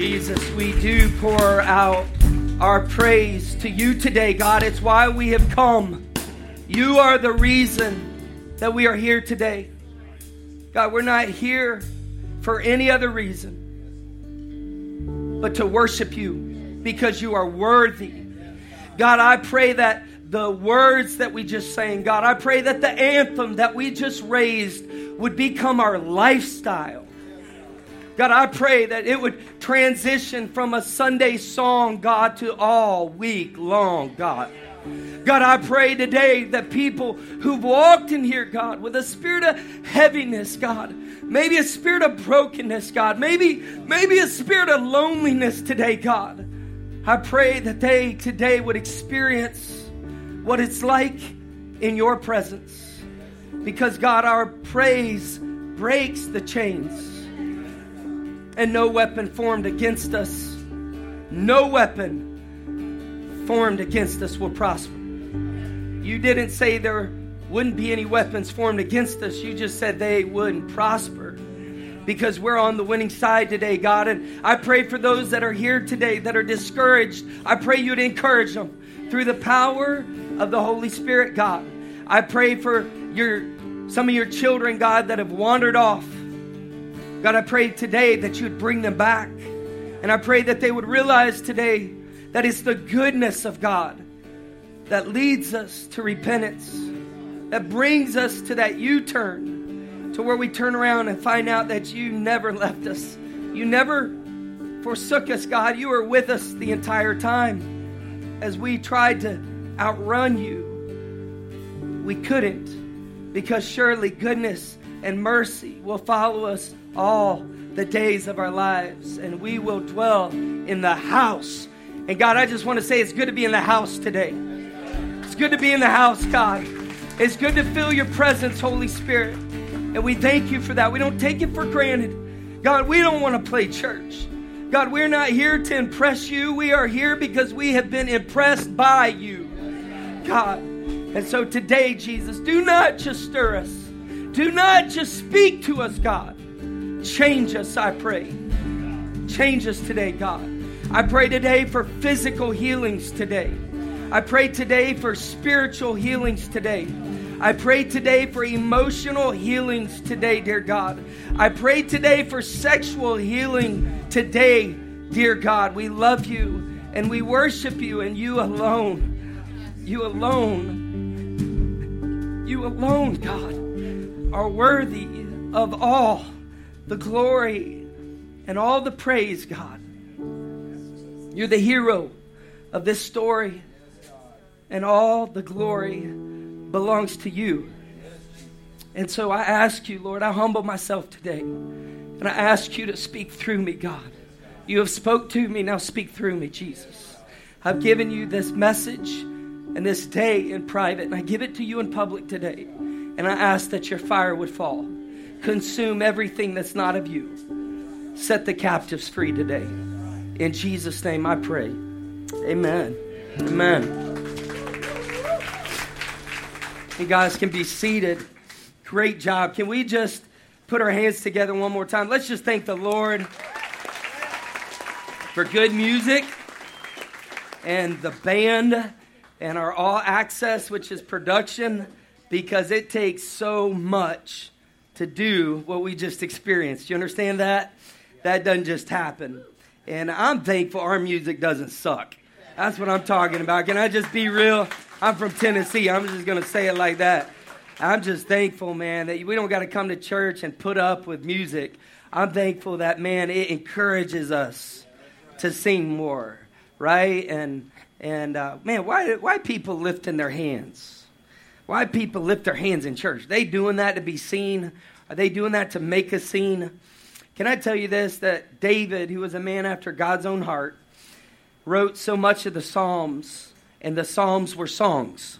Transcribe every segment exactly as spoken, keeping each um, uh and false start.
Jesus, we do pour out our praise to you today, God. It's why we have come. You are the reason that we are here today. God, we're not here for any other reason but to worship you because you are worthy. God, I pray that the words that we just sang, God, I pray that the anthem that we just raised would become our lifestyle. God, I pray that it would transition from a Sunday song, God, to all week long, God. God, I pray today that people who've walked in here, God, with a spirit of heaviness, God, maybe a spirit of brokenness, God, maybe, maybe a spirit of loneliness today, God, I pray that they today would experience what it's like in your presence. Because, God, our praise breaks the chains. And no weapon formed against us, no weapon formed against us will prosper. You didn't say there wouldn't be any weapons formed against us. You just said they wouldn't prosper because we're on the winning side today, God. And I pray for those that are here today that are discouraged. I pray you'd encourage them through the power of the Holy Spirit, God. I pray for your some of your children, God, that have wandered off. God, I pray today that you'd bring them back. And I pray that they would realize today that it's the goodness of God that leads us to repentance, that brings us to that U-turn, to where we turn around and find out that you never left us. You never forsook us, God. You were with us the entire time. As we tried to outrun you, we couldn't, because surely goodness and mercy will follow us all the days of our lives, and we will dwell in the house. And God, I just want to say it's good to be in the house today. It's good to be in the house, God. It's good to feel your presence, Holy Spirit. And we thank you for that. We don't take it for granted. God, we don't want to play church. God, we're not here to impress you. We are here because we have been impressed by you, God. And so today, Jesus, do not just stir us. Do not just speak to us, God. Change us, I pray. Change us today, God. I pray today for physical healings today. I pray today for spiritual healings today. I pray today for emotional healings today, dear God. I pray today for sexual healing today, dear God. We love you and we worship you, and you alone. You alone. You alone, God, are worthy of all the glory and all the praise, God. You're the hero of this story, and all the glory belongs to you. And so I ask you, Lord, I humble myself today, and I ask you to speak through me, God. You have spoke to me, now speak through me, Jesus. I've given you this message and this day in private, and I give it to you in public today, and I ask that your fire would fall. Consume everything that's not of you. Set the captives free today. In Jesus' name I pray. Amen. Amen. You guys can be seated. Great job. Can we just put our hands together one more time? Let's just thank the Lord for good music and the band and our All Access, which is production, because it takes so much to do what we just experienced. You understand that? That doesn't just happen. And I'm thankful our music doesn't suck. That's what I'm talking about. Can I just be real? I'm from Tennessee. I'm just going to say it like that. I'm just thankful, man, that we don't got to come to church and put up with music. I'm thankful that, man, it encourages us to sing more, right? And, and uh, man, why why people lifting their hands? Why people lift their hands in church? Are they doing that to be seen? Are they doing that to make a scene? Can I tell you this, that David, who was a man after God's own heart, wrote so much of the Psalms, and the Psalms were songs.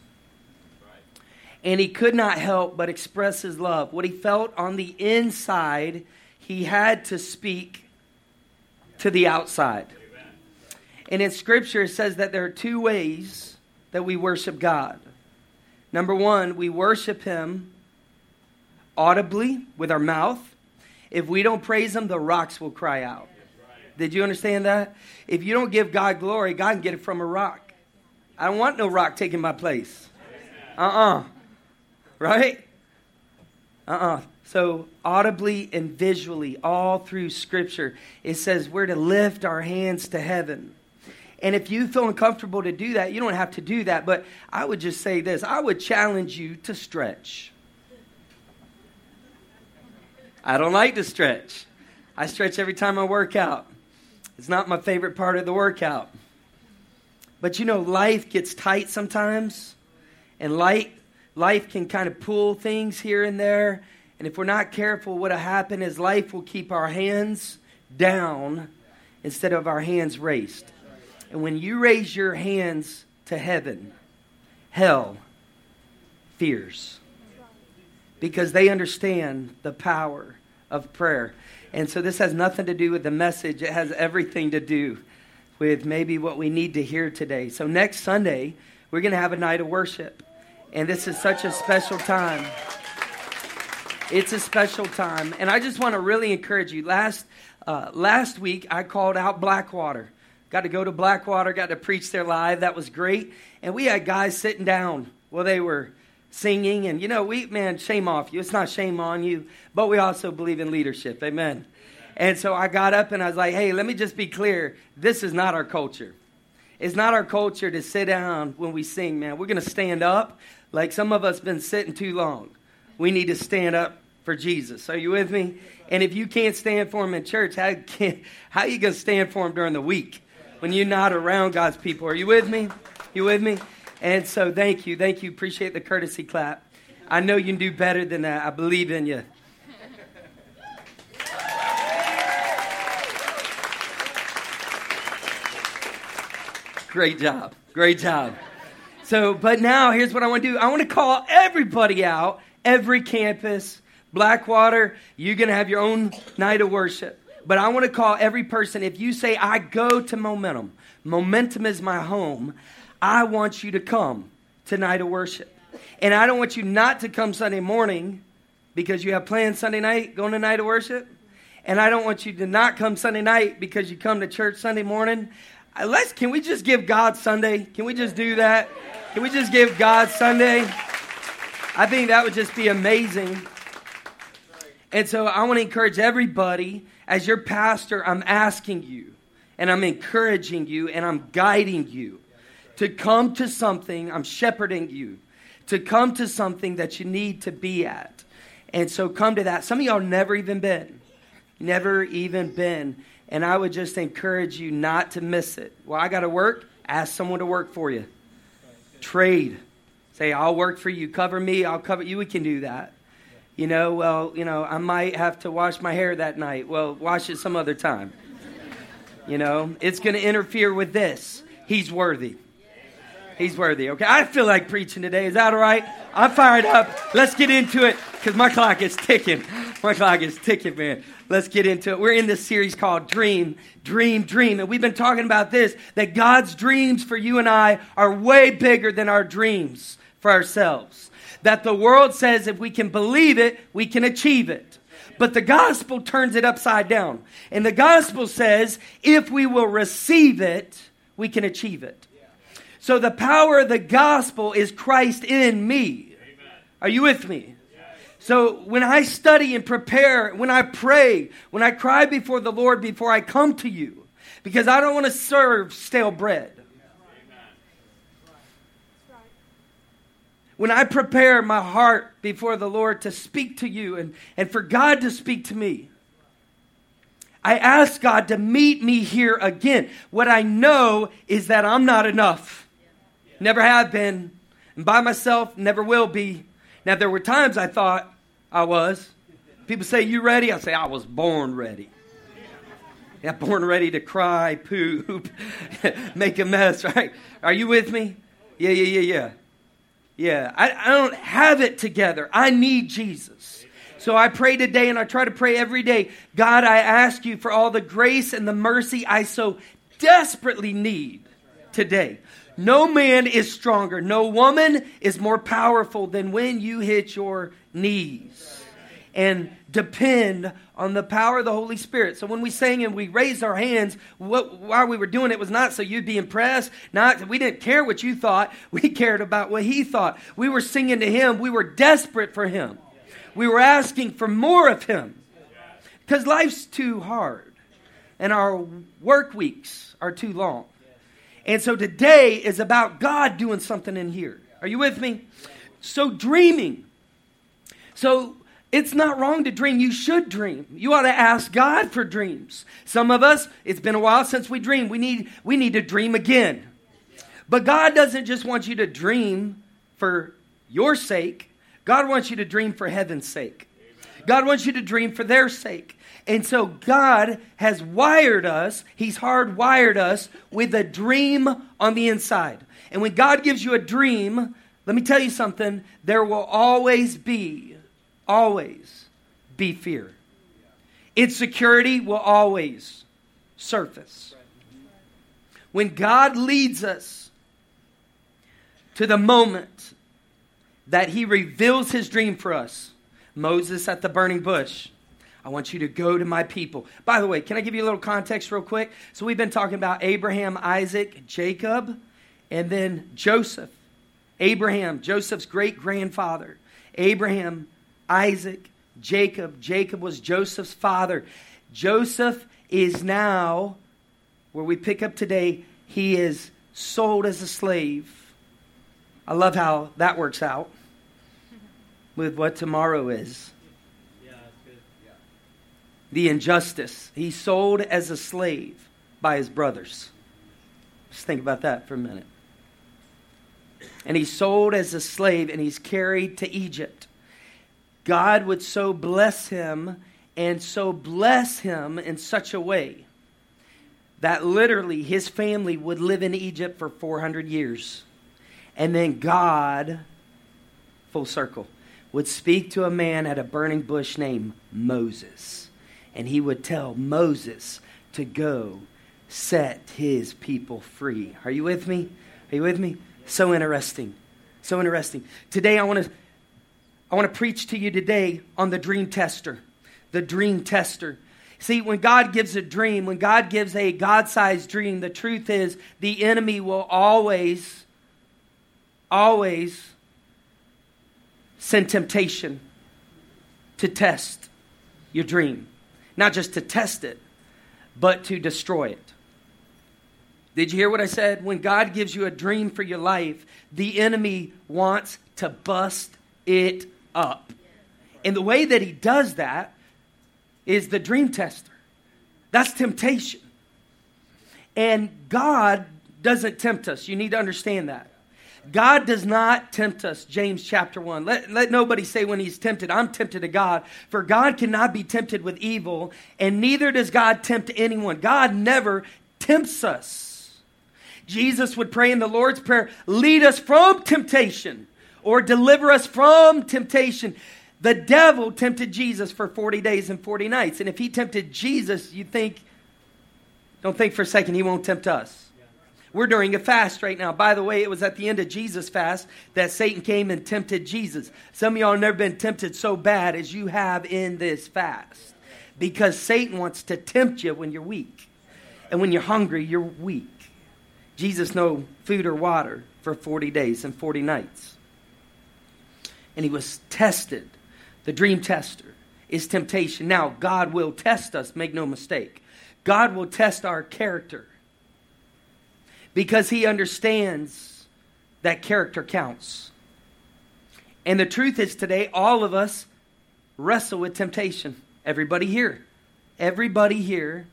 And he could not help but express his love. What he felt on the inside, he had to speak to the outside. And in Scripture, it says that there are two ways that we worship God. Number one, we worship him audibly with our mouth. If we don't praise him, the rocks will cry out. Did you understand that? If you don't give God glory, God can get it from a rock. I don't want no rock taking my place. Uh-uh. Right? Uh-uh. So audibly and visually, all through Scripture, it says we're to lift our hands to heaven. And if you feel uncomfortable to do that, you don't have to do that. But I would just say this. I would challenge you to stretch. I don't like to stretch. I stretch every time I work out. It's not my favorite part of the workout. But you know, life gets tight sometimes. And light, life can kind of pull things here and there. And if we're not careful, what will happen is life will keep our hands down instead of our hands raised. And when you raise your hands to heaven, hell fears. Because they understand the power of prayer. And so this has nothing to do with the message. It has everything to do with maybe what we need to hear today. So next Sunday, we're going to have a night of worship. And this is such a special time. It's a special time. And I just want to really encourage you. Last uh, last week, I called out Blackwater. Got to go to Blackwater, got to preach there live. That was great. And we had guys sitting down while they were singing. And, you know, we, man, shame off you. It's not shame on you. But we also believe in leadership. Amen. And so I got up and I was like, hey, let me just be clear. This is not our culture. It's not our culture to sit down when we sing, man. We're going to stand up. Like some of us been sitting too long. We need to stand up for Jesus. Are you with me? And if you can't stand for him in church, how, can, how are you going to stand for him during the week? When you're not around God's people. Are you with me? You with me? And so thank you. Thank you. Appreciate the courtesy clap. I know you can do better than that. I believe in you. Great job. Great job. So, but now here's what I want to do. I want to call everybody out, every campus, Blackwater. You're going to have your own night of worship. But I want to call every person, if you say, I go to Momentum, Momentum is my home, I want you to come tonight to worship. And I don't want you not to come Sunday morning because you have plans Sunday night, going to night of worship. And I don't want you to not come Sunday night because you come to church Sunday morning. Let's, can we just give God Sunday? Can we just do that? Can we just give God Sunday? I think that would just be amazing. And so I want to encourage everybody. As your pastor, I'm asking you, and I'm encouraging you, and I'm guiding you to come to something, I'm shepherding you, to come to something that you need to be at. And so come to that. Some of y'all never even been, never even been. And I would just encourage you not to miss it. Well, I got to work. Ask someone to work for you. Trade. Say, I'll work for you. Cover me. I'll cover you. We can do that. You know, well, you know, I might have to wash my hair that night. Well, wash it some other time. You know, it's going to interfere with this. He's worthy. He's worthy. Okay, I feel like preaching today. Is that all right? I'm fired up. Let's get into it because my clock is ticking. My clock is ticking, man. Let's get into it. We're in this series called Dream, Dream, Dream. And we've been talking about this, that God's dreams for you and I are way bigger than our dreams for ourselves. That the world says if we can believe it, we can achieve it. But the gospel turns it upside down. And the gospel says if we will receive it, we can achieve it. So the power of the gospel is Christ in me. Amen. Are you with me? Yes. So when I study and prepare, when I pray, when I cry before the Lord before I come to you, because I don't want to serve stale bread. When I prepare my heart before the Lord to speak to you and, and for God to speak to me, I ask God to meet me here again. What I know is that I'm not enough. Never have been. And by myself, never will be. Now, there were times I thought I was. People say, you ready? I say, I was born ready. Yeah, born ready to cry, poop, make a mess, right? Are you with me? Yeah, yeah, yeah, yeah. Yeah, I, I don't have it together. I need Jesus. So I pray today and I try to pray every day. God, I ask you for all the grace and the mercy I so desperately need today. No man is stronger. No woman is more powerful than when you hit your knees. and depend on the power of the Holy Spirit. So when we sang and we raised our hands, what, why we were doing it was not so you'd be impressed. Not we didn't care what you thought. We cared about what he thought. We were singing to him. We were desperate for him. We were asking for more of him. Because life's too hard. And our work weeks are too long. And so today is about God doing something in here. Are you with me? So dreaming. So it's not wrong to dream. You should dream. You ought to ask God for dreams. Some of us, it's been a while since we dreamed. We need, we need to dream again. But God doesn't just want you to dream for your sake. God wants you to dream for heaven's sake. God wants you to dream for their sake. And so God has wired us. He's hardwired us with a dream on the inside. And when God gives you a dream, let me tell you something. There will always be, always be fear. Insecurity will always surface. When God leads us to the moment that he reveals his dream for us, Moses at the burning bush, I want you to go to my people. By the way, can I give you a little context real quick? So we've been talking about Abraham, Isaac, Jacob, and then Joseph. Abraham, Joseph's great-grandfather. Abraham, Isaac, Jacob. Jacob was Joseph's father. Joseph is now, where we pick up today, he is sold as a slave. I love how that works out with what tomorrow is. The injustice. He's sold as a slave by his brothers. Just think about that for a minute. And he's sold as a slave and he's carried to Egypt. God would so bless him and so bless him in such a way that literally his family would live in Egypt for four hundred years. And then God, full circle, would speak to a man at a burning bush named Moses. And he would tell Moses to go set his people free. Are you with me? Are you with me? So interesting. So interesting. Today I want to I want to preach to you today on the dream tester. The dream tester. See, when God gives a dream, when God gives a God-sized dream, the truth is the enemy will always, always send temptation to test your dream. Not just to test it, but to destroy it. Did you hear what I said? When God gives you a dream for your life, the enemy wants to bust it up. And the way that he does that is the dream tester. That's temptation. And God doesn't tempt us. You need to understand that. God does not tempt us, James chapter one. Let, let nobody say when he's tempted, I'm tempted of God. For God cannot be tempted with evil, and neither does God tempt anyone. God never tempts us. Jesus would pray in the Lord's Prayer, lead us from temptation, or deliver us from temptation. The devil tempted Jesus for forty days and forty nights. And if he tempted Jesus, you think, don't think for a second he won't tempt us. We're during a fast right now. By the way, it was at the end of Jesus' fast that Satan came and tempted Jesus. Some of y'all have never been tempted so bad as you have in this fast. Because Satan wants to tempt you when you're weak. And when you're hungry, you're weak. Jesus no food or water for forty days and forty nights. And he was tested. The dream tester is temptation. Now, God will test us, make no mistake. God will test our character. Because he understands that character counts. And the truth is today, all of us wrestle with temptation. Everybody here. Everybody here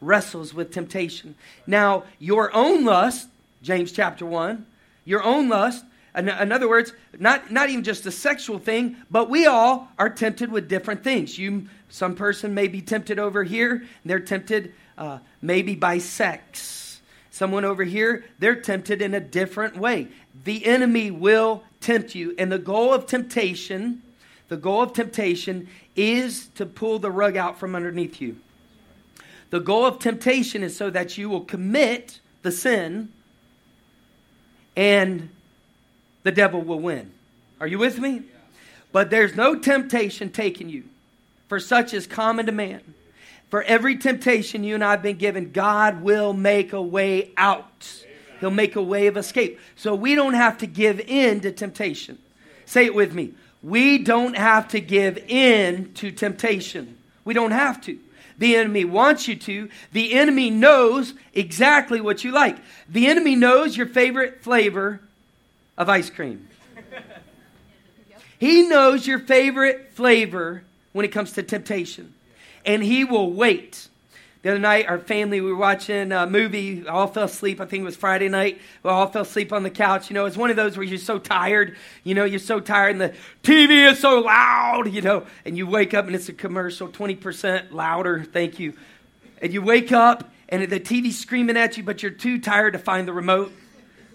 wrestles with temptation. Now, your own lust, James chapter one, your own lust, in, in other words, not, not even just a sexual thing, but we all are tempted with different things. You, some person may be tempted over here. They're tempted uh, maybe by sex. Someone over here, they're tempted in a different way. The enemy will tempt you. And the goal of temptation, the goal of temptation is to pull the rug out from underneath you. The goal of temptation is so that you will commit the sin and the devil will win. Are you with me? But there's no temptation taking you, for such is common to man. For every temptation you and I have been given, God will make a way out. Amen. He'll make a way of escape. So we don't have to give in to temptation. Say it with me. We don't have to give in to temptation. We don't have to. The enemy wants you to. The enemy knows exactly what you like. The enemy knows your favorite flavor of ice cream. He knows your favorite flavor when it comes to temptation. And he will wait. The other night, our family, we were watching a movie. All fell asleep. I think it was Friday night. We all fell asleep on the couch. You know, it's one of those where you're so tired. You know, you're so tired and the T V is so loud, you know. And you wake up and it's a commercial, twenty percent louder. Thank you. And you wake up and the T V's screaming at you, but you're too tired to find the remote.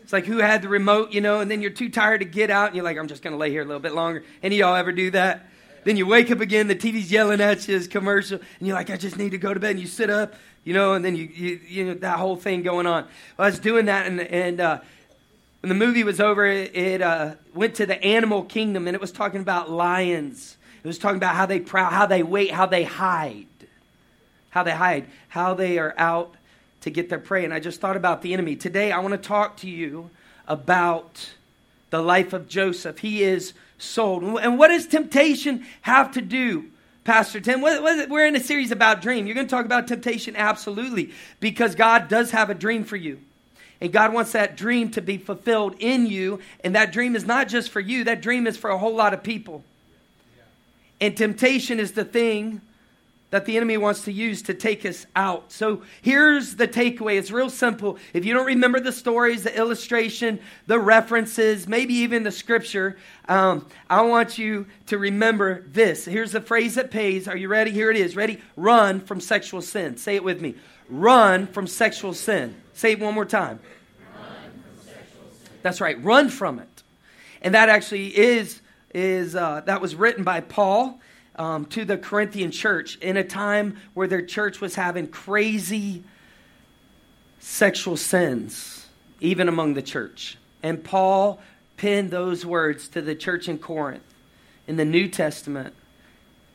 It's like, who had the remote, you know? And then you're too tired to get out. And you're like, I'm just going to lay here a little bit longer. Any of y'all ever do that? Then you wake up again, the T V's yelling at you, it's commercial, and you're like, I just need to go to bed, and you sit up, you know, and then you, you, you know, that whole thing going on. Well, I was doing that, and, and uh, when the movie was over, it, it uh, went to the animal kingdom, and it was talking about lions. It was talking about how they prowl, how they wait, how they hide, how they hide, how they are out to get their prey, and I just thought about the enemy. Today, I want to talk to you about the life of Joseph. He is sold. And what does temptation have to do, Pastor Tim? What, what, we're in a series about dream. You're going to talk about temptation, absolutely, because God does have a dream for you. And God wants that dream to be fulfilled in you. And that dream is not just for you. That dream is for a whole lot of people. And temptation is the thing that the enemy wants to use to take us out. So here's the takeaway. It's real simple. If you don't remember the stories, the illustration, the references, maybe even the scripture, um, I want you to remember this. Here's the phrase that pays. Are you ready? Here it is. Ready? Run from sexual sin. Say it with me. Run from sexual sin. Say it one more time. Run from sexual sin. That's right. Run from it. And that actually is, is uh, that was written by Paul. Um, to the Corinthian church in a time where their church was having crazy sexual sins, even among the church. And Paul penned those words to the church in Corinth in the New Testament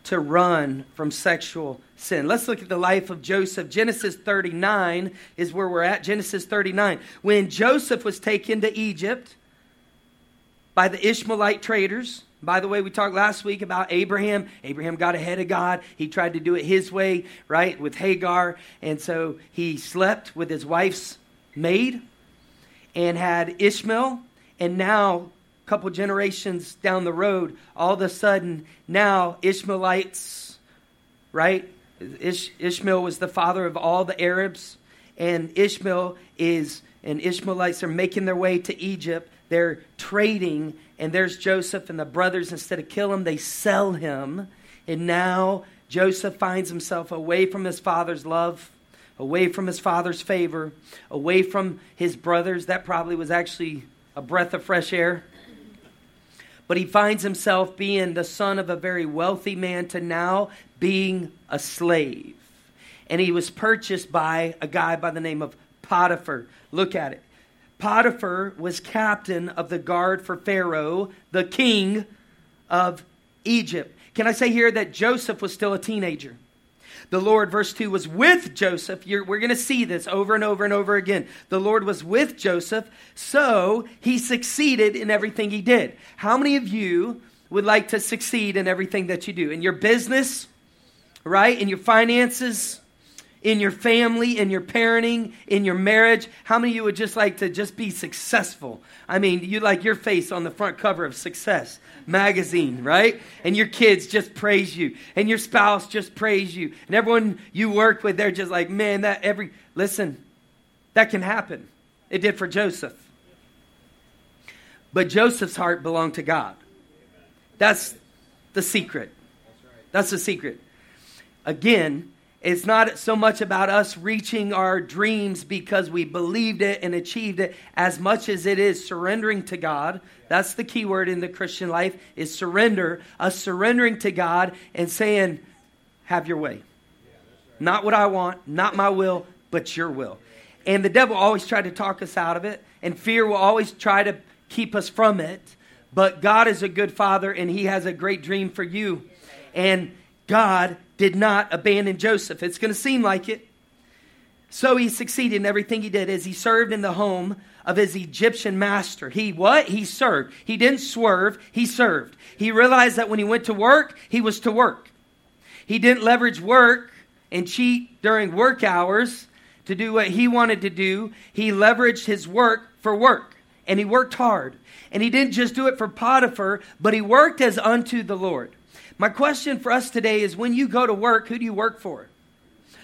to run from sexual sin. Let's look at the life of Joseph. Genesis thirty-nine is where we're at. Genesis thirty-nine. When Joseph was taken to Egypt by the Ishmaelite traders. By the way, we talked last week about Abraham. Abraham got ahead of God. He tried to do it his way, right, with Hagar. And so he slept with his wife's maid and had Ishmael. And now, a couple generations down the road, all of a sudden, now Ishmaelites, right? Ish- Ishmael was the father of all the Arabs. And Ishmael is, and Ishmaelites are making their way to Egypt. They're trading, and there's Joseph and the brothers. Instead of kill him, they sell him. And now Joseph finds himself away from his father's love, away from his father's favor, away from his brothers. That probably was actually a breath of fresh air. But he finds himself being the son of a very wealthy man to now being a slave. And he was purchased by a guy by the name of Potiphar. Look at it. Potiphar was captain of the guard for Pharaoh, the king of Egypt. Can I say here that Joseph was still a teenager? The Lord, verse two, was with Joseph. You're, we're going to see this over and over and over again. The Lord was with Joseph, so he succeeded in everything he did. How many of you would like to succeed in everything that you do? In your business, right? In your finances, in your family, in your parenting, in your marriage? How many of you would just like to just be successful? I mean, you like your face on the front cover of Success magazine, right? And your kids just praise you. And your spouse just praise you. And everyone you work with, they're just like, man, that every... Listen, that can happen. It did for Joseph. But Joseph's heart belonged to God. That's the secret. That's the secret. Again, it's not so much about us reaching our dreams because we believed it and achieved it as much as it is surrendering to God. That's the key word in the Christian life is surrender. Us surrendering to God and saying, have your way. Not what I want, not my will, but your will. And the devil always tried to talk us out of it. And fear will always try to keep us from it. But God is a good father, and he has a great dream for you. And God did not abandon Joseph. It's going to seem like it. So he succeeded in everything he did as he served in the home of his Egyptian master. He what? He served. He didn't swerve. He served. He realized that when he went to work, he was to work. He didn't leverage work and cheat during work hours to do what he wanted to do. He leveraged his work for work, and he worked hard. And he didn't just do it for Potiphar, but he worked as unto the Lord. My question for us today is, when you go to work, who do you work for?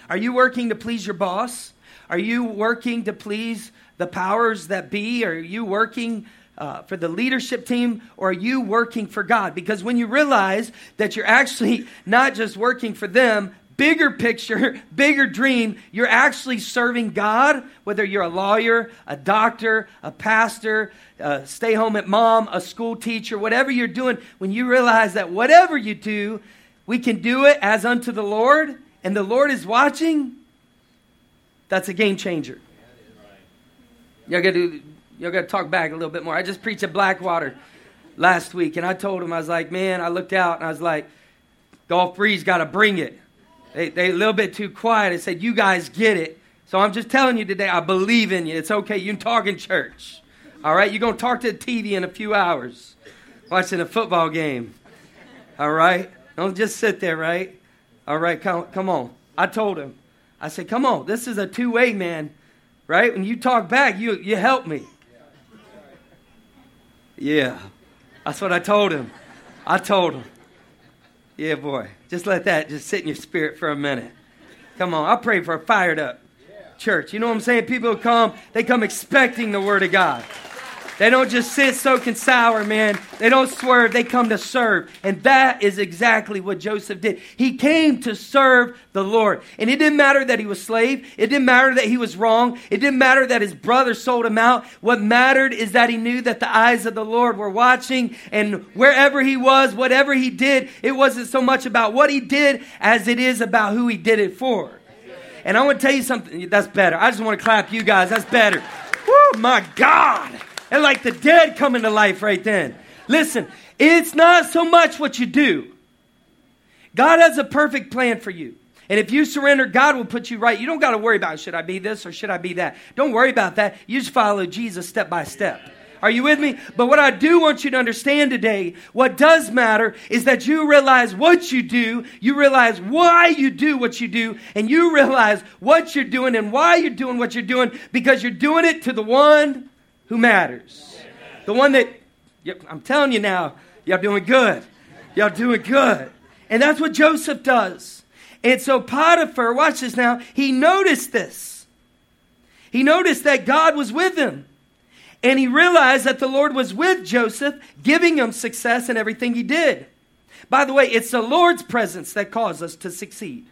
Are you working to please your boss? Are you working to please the powers that be? Are you working uh, for the leadership team? Or are you working for God? Because when you realize that you're actually not just working for them, bigger picture, bigger dream, you're actually serving God, whether you're a lawyer, a doctor, a pastor, a stay-home-at mom, a school teacher, whatever you're doing, when you realize that whatever you do, we can do it as unto the Lord, and the Lord is watching, that's a game changer. Y'all got to y'all got to talk back a little bit more. I just preached at Blackwater last week, and I told him, I was like, man, I looked out, and I was like, Golf Breeze got to bring it. They they a little bit too quiet. I said, you guys get it. So I'm just telling you today, I believe in you. It's okay. You can talk in church. All right? You're going to talk to the T V in a few hours, watching a football game. All right? Don't just sit there, right? All right, come, come on. I told him. I said, come on. This is a two-way, man. Right? When you talk back, you you help me. Yeah. That's what I told him. I told him. Yeah, boy. Just let that just sit in your spirit for a minute. Come on. I pray for a fired up church. You know what I'm saying? People come, they come expecting the Word of God. They don't just sit soaking sour, man. They don't swerve. They come to serve. And that is exactly what Joseph did. He came to serve the Lord. And it didn't matter that he was slave. It didn't matter that he was wrong. It didn't matter that his brother sold him out. What mattered is that he knew that the eyes of the Lord were watching. And wherever he was, whatever he did, it wasn't so much about what he did as it is about who he did it for. And I want to tell you something. That's better. I just want to clap you guys. That's better. Woo, my God. And like the dead coming to life right then. Listen, it's not so much what you do. God has a perfect plan for you. And if you surrender, God will put you right. You don't got to worry about, should I be this or should I be that? Don't worry about that. You just follow Jesus step by step. Are you with me? But what I do want you to understand today, what does matter is that you realize what you do, you realize why you do what you do, and you realize what you're doing and why you're doing what you're doing, because you're doing it to the one who matters. Amen. The one that, yep, I'm telling you now, y'all doing good. Y'all doing good. And that's what Joseph does. And so Potiphar, watch this now, he noticed this. He noticed that God was with him. And he realized that the Lord was with Joseph, giving him success in everything he did. By the way, it's the Lord's presence that caused us to succeed.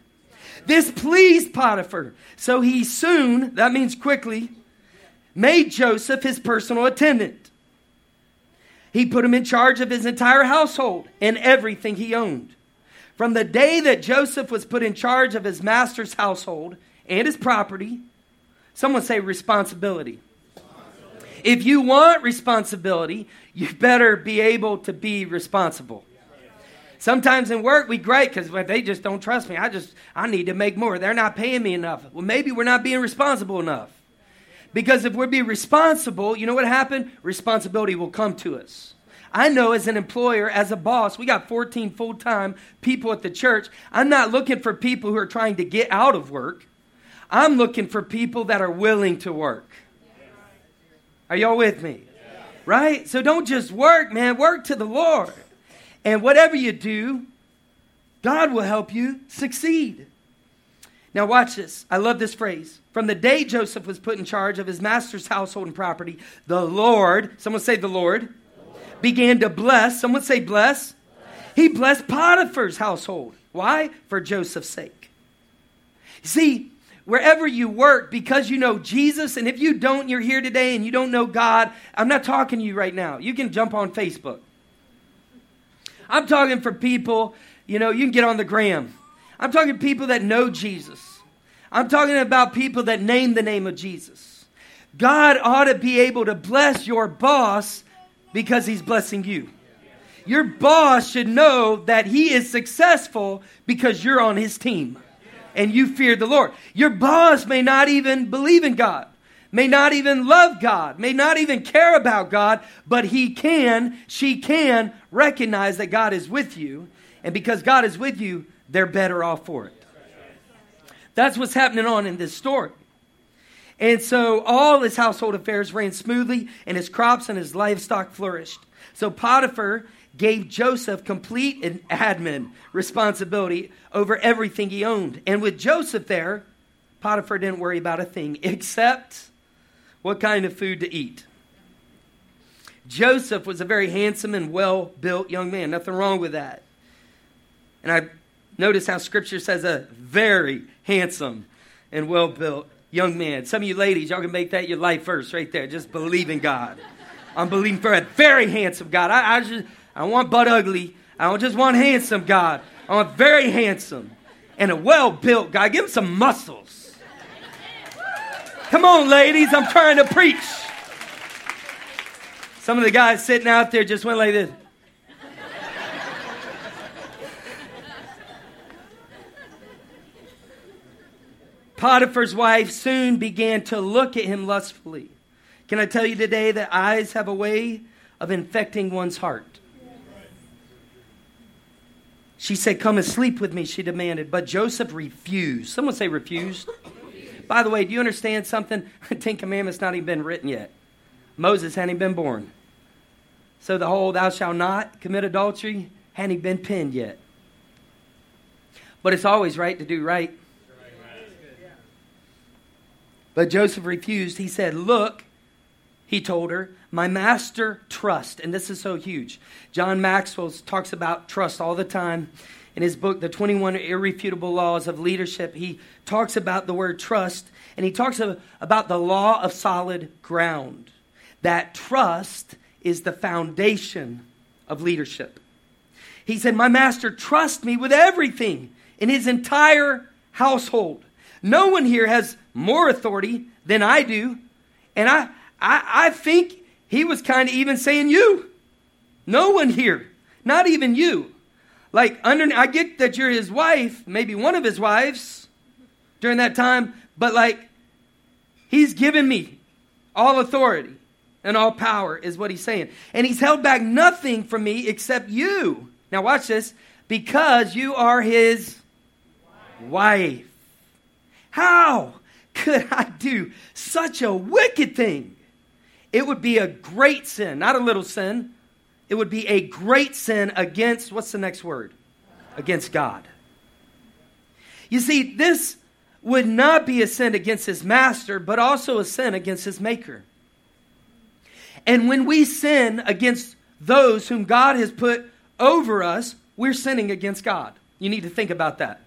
This pleased Potiphar. So he soon, that means quickly, made Joseph his personal attendant. He put him in charge of his entire household and everything he owned. From the day that Joseph was put in charge of his master's household and his property, someone say responsibility. responsibility. If you want responsibility, you better be able to be responsible. Sometimes in work, we great because well, they just don't trust me. I just, I need to make more. They're not paying me enough. Well, maybe we're not being responsible enough. Because if we're being responsible, you know what happened? Responsibility will come to us. I know as an employer, as a boss, we got fourteen full-time people at the church. I'm not looking for people who are trying to get out of work. I'm looking for people that are willing to work. Are y'all with me? Yeah. Right? So don't just work, man. Work to the Lord. And whatever you do, God will help you succeed. Now watch this. I love this phrase. From the day Joseph was put in charge of his master's household and property, the Lord, someone say the Lord, the Lord. Began to bless. Someone say bless. bless. He blessed Potiphar's household. Why? For Joseph's sake. See, wherever you work, because you know Jesus, and if you don't, you're here today and you don't know God, I'm not talking to you right now. You can jump on Facebook. I'm talking for people, you know, you can get on the gram. I'm talking people that know Jesus. I'm talking about people that name the name of Jesus. God ought to be able to bless your boss because he's blessing you. Your boss should know that he is successful because you're on his team and you fear the Lord. Your boss may not even believe in God, may not even love God, may not even care about God, but he can, she can recognize that God is with you. And because God is with you, they're better off for it. That's what's happening on in this story. And so all his household affairs ran smoothly, and his crops and his livestock flourished. So Potiphar gave Joseph complete and admin responsibility over everything he owned. And with Joseph there, Potiphar didn't worry about a thing except what kind of food to eat. Joseph was a very handsome and well-built young man. Nothing wrong with that. And I notice how Scripture says a very handsome and well-built young man. Some of you ladies, y'all can make that your life verse right there. Just believe in God. I'm believing for a very handsome God. I, I just I don't want butt ugly. I don't just want handsome God. I want very handsome and a well-built guy. Give him some muscles. Come on, ladies. I'm trying to preach. Some of the guys sitting out there just went like this. Potiphar's wife soon began to look at him lustfully. Can I tell you today that eyes have a way of infecting one's heart? She said, "Come and sleep with me," she demanded. But Joseph refused. Someone say refused. By the way, do you understand something? The Ten Commandments not even been written yet. Moses hadn't even been born. So the whole thou shalt not commit adultery hadn't even been penned yet. But it's always right to do right. But Joseph refused. He said, "Look," he told her, "my master trusts." And this is so huge. John Maxwell talks about trust all the time. In his book, The twenty-one Irrefutable Laws of Leadership, he talks about the word trust. And he talks about the law of solid ground. That trust is the foundation of leadership. He said, "My master trusts me with everything in his entire household. No one here has more authority than I do." And I, I, I think he was kind of even saying you. No one here. Not even you. Like, under, I get that you're his wife, maybe one of his wives during that time. But like, he's given me all authority and all power is what he's saying. And he's held back nothing from me except you. Now watch this. Because you are his wife. wife. How could I do such a wicked thing? It would be a great sin, not a little sin. It would be a great sin against, what's the next word? Against God. You see, this would not be a sin against his master, but also a sin against his maker. And when we sin against those whom God has put over us, we're sinning against God. You need to think about that.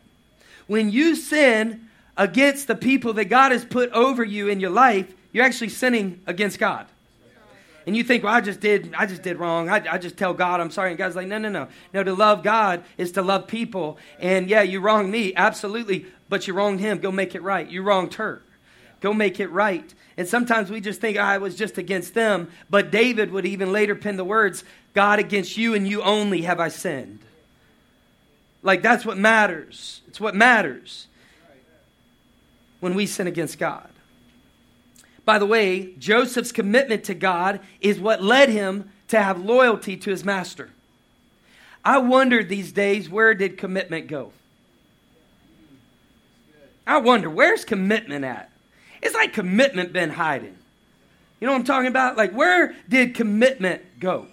When you sin against the people that God has put over you in your life, you're actually sinning against God. And you think, well, I just did, I just did wrong. I, I just tell God I'm sorry. And God's like, no, no, no. No, to love God is to love people. And yeah, you wronged me, absolutely. But you wronged him. Go make it right. You wronged her. Go make it right. And sometimes we just think, oh, I was just against them. But David would even later pen the words, God, against you and you only have I sinned. Like, that's what matters. It's what matters. When we sin against God. By the way, Joseph's commitment to God is what led him to have loyalty to his master. I wonder these days, where did commitment go? I wonder, where's commitment at? It's like commitment been hiding. You know what I'm talking about? Like, where did commitment go?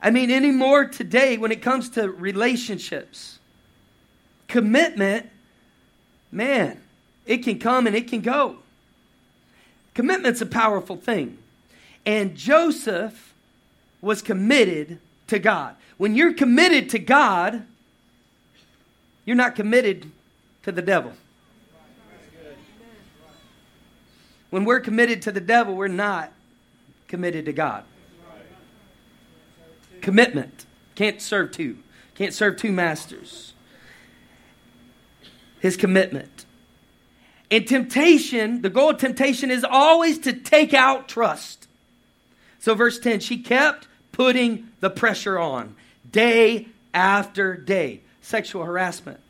I mean, anymore today when it comes to relationships. Commitment, man. It can come and it can go. Commitment's a powerful thing. And Joseph was committed to God. When you're committed to God, you're not committed to the devil. When we're committed to the devil, we're not committed to God. Commitment. Can't serve two. Can't serve two masters. His commitment. And temptation, the goal of temptation is always to take out trust. So verse ten, she kept putting the pressure on day after day. Sexual harassment.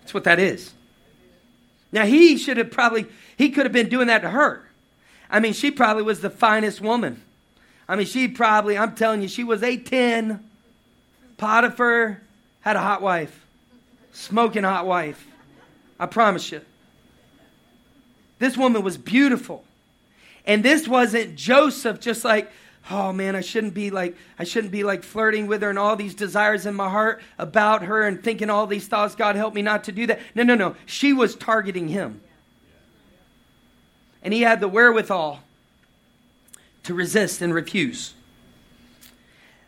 That's what that is. Now, he should have probably, he could have been doing that to her. I mean, she probably was the finest woman. I mean, she probably, I'm telling you, she was a ten. Potiphar had a hot wife. Smoking hot wife. I promise you. This woman was beautiful. And this wasn't Joseph just like, oh man, I shouldn't be like, I shouldn't be like flirting with her and all these desires in my heart about her and thinking all these thoughts. God help me not to do that. No, no, no. She was targeting him. And he had the wherewithal to resist and refuse.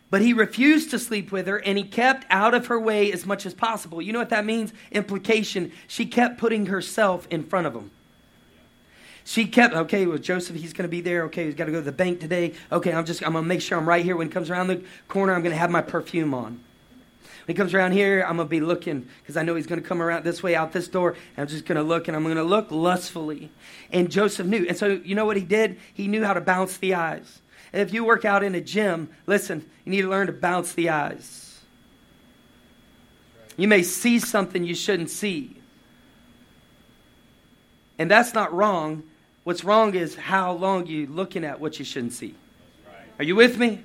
But he refused to sleep with her, and he kept out of her way as much as possible. You know what that means? Implication. She kept putting herself in front of him. She kept, okay, well, Joseph, he's going to be there. Okay, he's got to go to the bank today. Okay, I'm just, I'm going to make sure I'm right here. When he comes around the corner, I'm going to have my perfume on. When he comes around here, I'm going to be looking because I know he's going to come around this way, out this door. And I'm just going to look, and I'm going to look lustfully. And Joseph knew. And so you know what he did? He knew how to bounce the eyes. And if you work out in a gym, listen, you need to learn to bounce the eyes. You may see something you shouldn't see. And that's not wrong. What's wrong is how long you're looking at what you shouldn't see. Are you with me?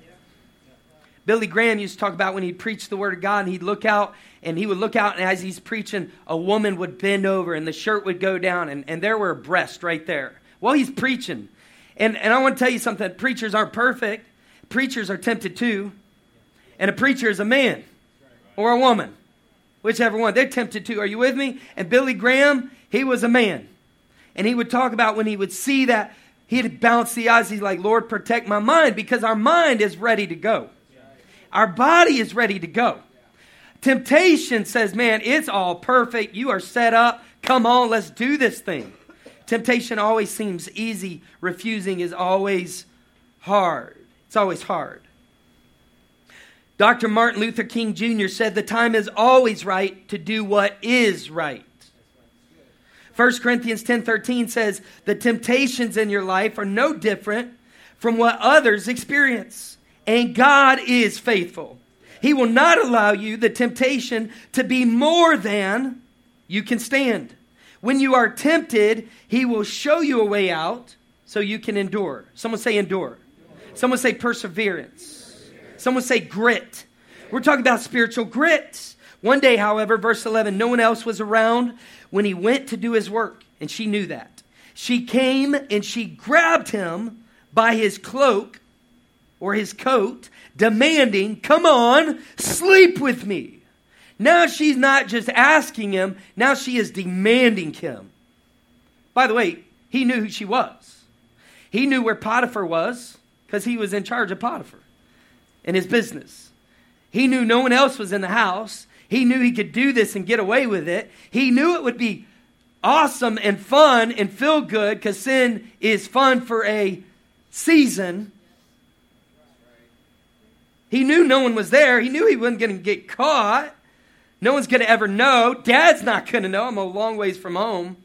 Billy Graham used to talk about when he'd preach the Word of God, and he'd look out, and he would look out, and as he's preaching, a woman would bend over, and the shirt would go down, and, and there were a breast right there. Well, he's preaching. And, and I want to tell you something. Preachers aren't perfect. Preachers are tempted too. And a preacher is a man or a woman, whichever one. They're tempted too. Are you with me? And Billy Graham, he was a man. And he would talk about when he would see that, he'd bounce the eyes. He's like, Lord, protect my mind, because our mind is ready to go. Our body is ready to go. Temptation says, man, it's all perfect. You are set up. Come on, let's do this thing. Temptation always seems easy. Refusing is always hard. It's always hard. Doctor Martin Luther King Junior said, the time is always right to do what is right. First Corinthians ten thirteen says, the temptations in your life are no different from what others experience. And God is faithful. He will not allow you the temptation to be more than you can stand. When you are tempted, he will show you a way out so you can endure. Someone say endure. Someone say perseverance. Someone say grit. We're talking about spiritual grit. One day, however, verse eleven, no one else was around when he went to do his work, and she knew that. She came and she grabbed him by his cloak or his coat, demanding, come on, sleep with me. Now she's not just asking him, now she is demanding him. By the way, he knew who she was. He knew where Potiphar was because he was in charge of Potiphar and his business. He knew no one else was in the house. He knew he could do this and get away with it. He knew it would be awesome and fun and feel good, because sin is fun for a season. He knew no one was there. He knew he wasn't going to get caught. No one's going to ever know. Dad's not going to know. I'm a long ways from home.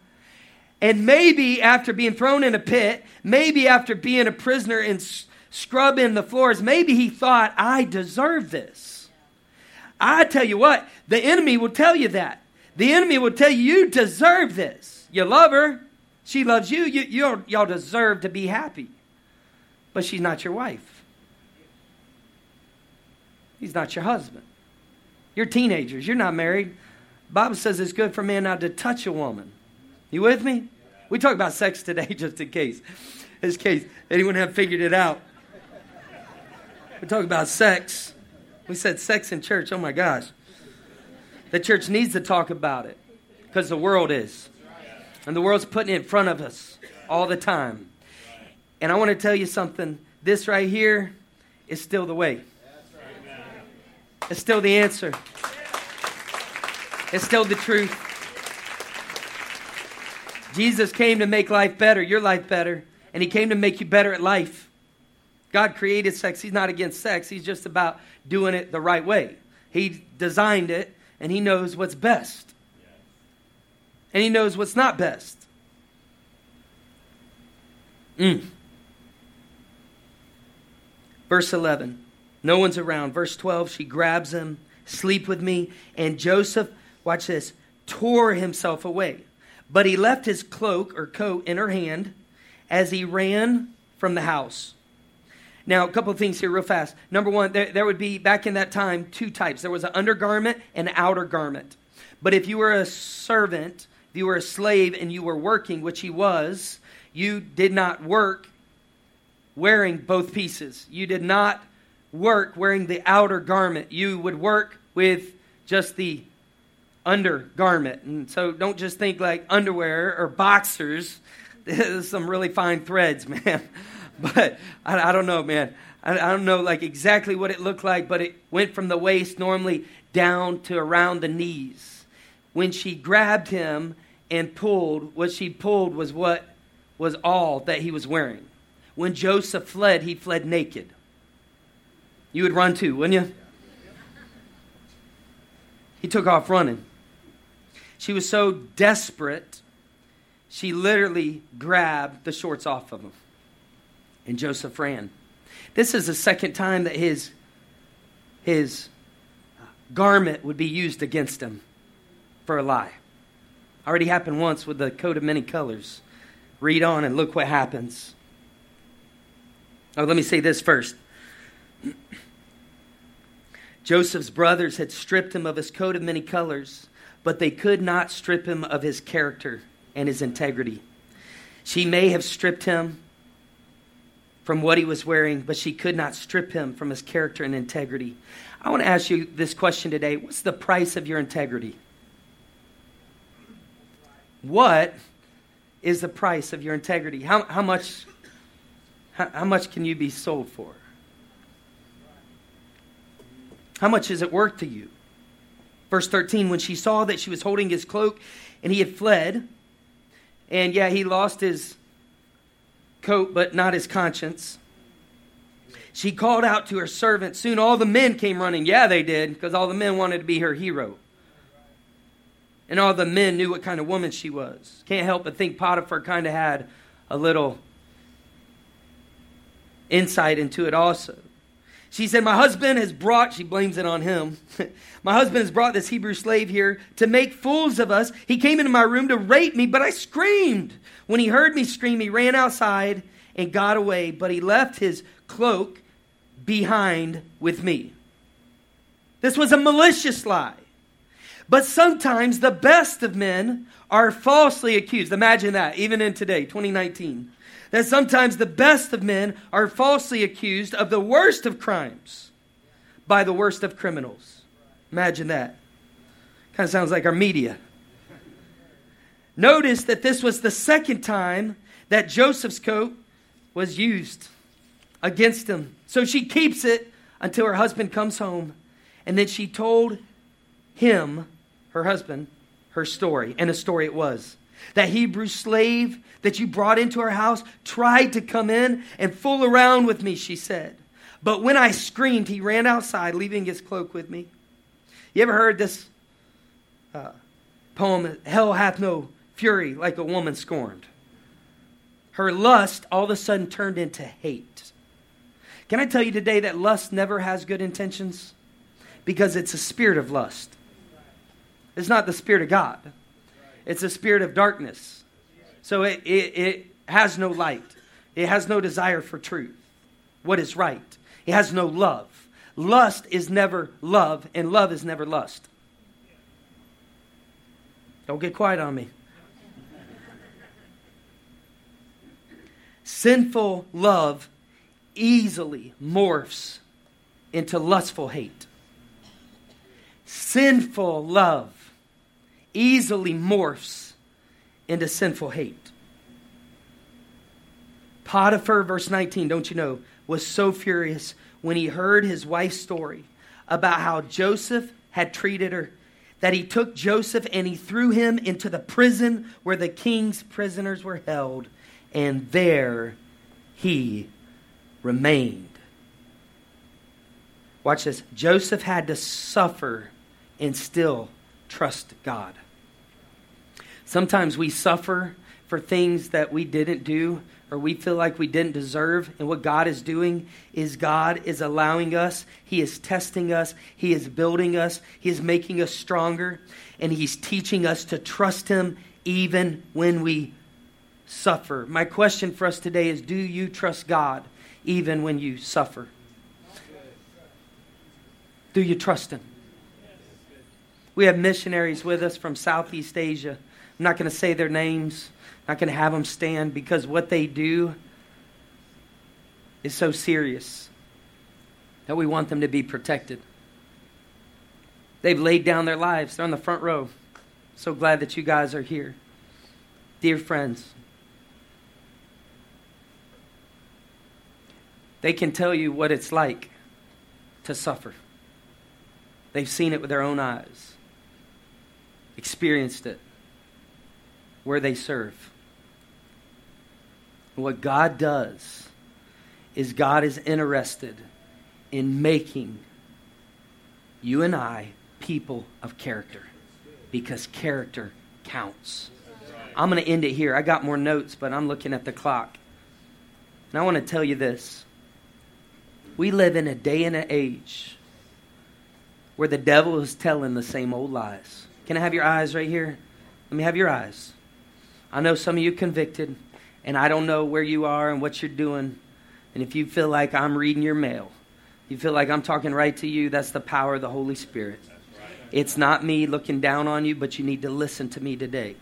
And maybe after being thrown in a pit, maybe after being a prisoner and scrubbing the floors, maybe he thought, I deserve this. I tell you what, the enemy will tell you that. The enemy will tell you, you deserve this. You love her. She loves you. you you're, y'all deserve to be happy. But she's not your wife. He's not your husband. You're teenagers. You're not married. The Bible says it's good for man not to touch a woman. You with me? We talk about sex today just in case. In case anyone haven't figured it out. We talk about sex. We said sex in church. Oh, my gosh. The church needs to talk about it because the world is. And the world's putting it in front of us all the time. And I want to tell you something. This right here is still the way. It's still the answer. It's still the truth. Jesus came to make life better, your life better. And he came to make you better at life. God created sex. He's not against sex. He's just about doing it the right way. He designed it, and he knows what's best. And he knows what's not best. Mm. Verse eleven, no one's around. Verse twelve, she grabs him, sleep with me. And Joseph, watch this, tore himself away. But he left his cloak or coat in her hand as he ran from the house. Now, a couple of things here real fast. Number one, there, there would be, back in that time, two types. There was an undergarment and an outer garment. But if you were a servant, if you were a slave and you were working, which he was, you did not work wearing both pieces. You did not work wearing the outer garment. You would work with just the undergarment. And so don't just think like underwear or boxers. This is some really fine threads, man. But I, I don't know, man. I, I don't know like exactly what it looked like, but it went from the waist normally down to around the knees. When she grabbed him and pulled, what she pulled was what was all that he was wearing. When Joseph fled, he fled naked. You would run too, wouldn't you? He took off running. She was so desperate, she literally grabbed the shorts off of him. And Joseph ran. This is the second time that his, his garment would be used against him for a lie. Already happened once with the coat of many colors. Read on and look what happens. Oh, let me say this first. Joseph's brothers had stripped him of his coat of many colors, but they could not strip him of his character and his integrity. She may have stripped him from what he was wearing, but she could not strip him from his character and integrity. I want to ask you this question today. What's the price of your integrity? What is the price of your integrity? How, how much, how, how much can you be sold for? How much is it worth to you? Verse thirteen, when she saw that she was holding his cloak and he had fled, and yeah, he lost his coat, but not his conscience. She called out to her servant. Soon all the men came running. Yeah, they did, because all the men wanted to be her hero. And all the men knew what kind of woman she was. Can't help but think Potiphar kind of had a little insight into it also. She said, my husband has brought, she blames it on him. My husband has brought this Hebrew slave here to make fools of us. He came into my room to rape me, but I screamed. When he heard me scream, he ran outside and got away, but he left his cloak behind with me. This was a malicious lie. But sometimes the best of men are falsely accused. Imagine that, even in today, twenty nineteen. That sometimes the best of men are falsely accused of the worst of crimes by the worst of criminals. Imagine that. Kind of sounds like our media. Notice that this was the second time that Joseph's coat was used against him. So she keeps it until her husband comes home. And then she told him, her husband, her story. And a story it was. That Hebrew slave that you brought into our house tried to come in and fool around with me, she said. But when I screamed, he ran outside, leaving his cloak with me. You ever heard this uh, poem, Hell hath no fury like a woman scorned? Her lust all of a sudden turned into hate. Can I tell you today that lust never has good intentions? Because it's a spirit of lust. It's not the spirit of God. It's a spirit of darkness. So it, it, it has no light. It has no desire for truth. What is right. It has no love. Lust is never love, and love is never lust. Don't get quiet on me. Sinful love easily morphs into lustful hate. Sinful love easily morphs into sinful hate. Potiphar, verse nineteen, don't you know, was so furious when he heard his wife's story about how Joseph had treated her, that he took Joseph and he threw him into the prison where the king's prisoners were held, and there he remained. Watch this. Joseph had to suffer and still trust God. Sometimes we suffer for things that we didn't do or we feel like we didn't deserve. And what God is doing is God is allowing us. He is testing us. He is building us. He is making us stronger. And he's teaching us to trust him even when we suffer. My question for us today is, do you trust God even when you suffer? Do you trust him? We have missionaries with us from Southeast Asia. I'm not going to say their names. I'm not going to have them stand, because what they do is so serious that we want them to be protected. They've laid down their lives. They're on the front row. So glad that you guys are here. Dear friends, they can tell you what it's like to suffer. They've seen it with their own eyes, experienced it, where they serve. And what God does is God is interested in making you and I people of character, because character counts. I'm going to end it here. I got more notes, but I'm looking at the clock. And I want to tell you this. We live in a day and an age where the devil is telling the same old lies. Can I have your eyes right here? Let me have your eyes. I know some of you convicted, and I don't know where you are and what you're doing. And if you feel like I'm reading your mail, you feel like I'm talking right to you, that's the power of the Holy Spirit. Right. It's not me looking down on you, but you need to listen to me today.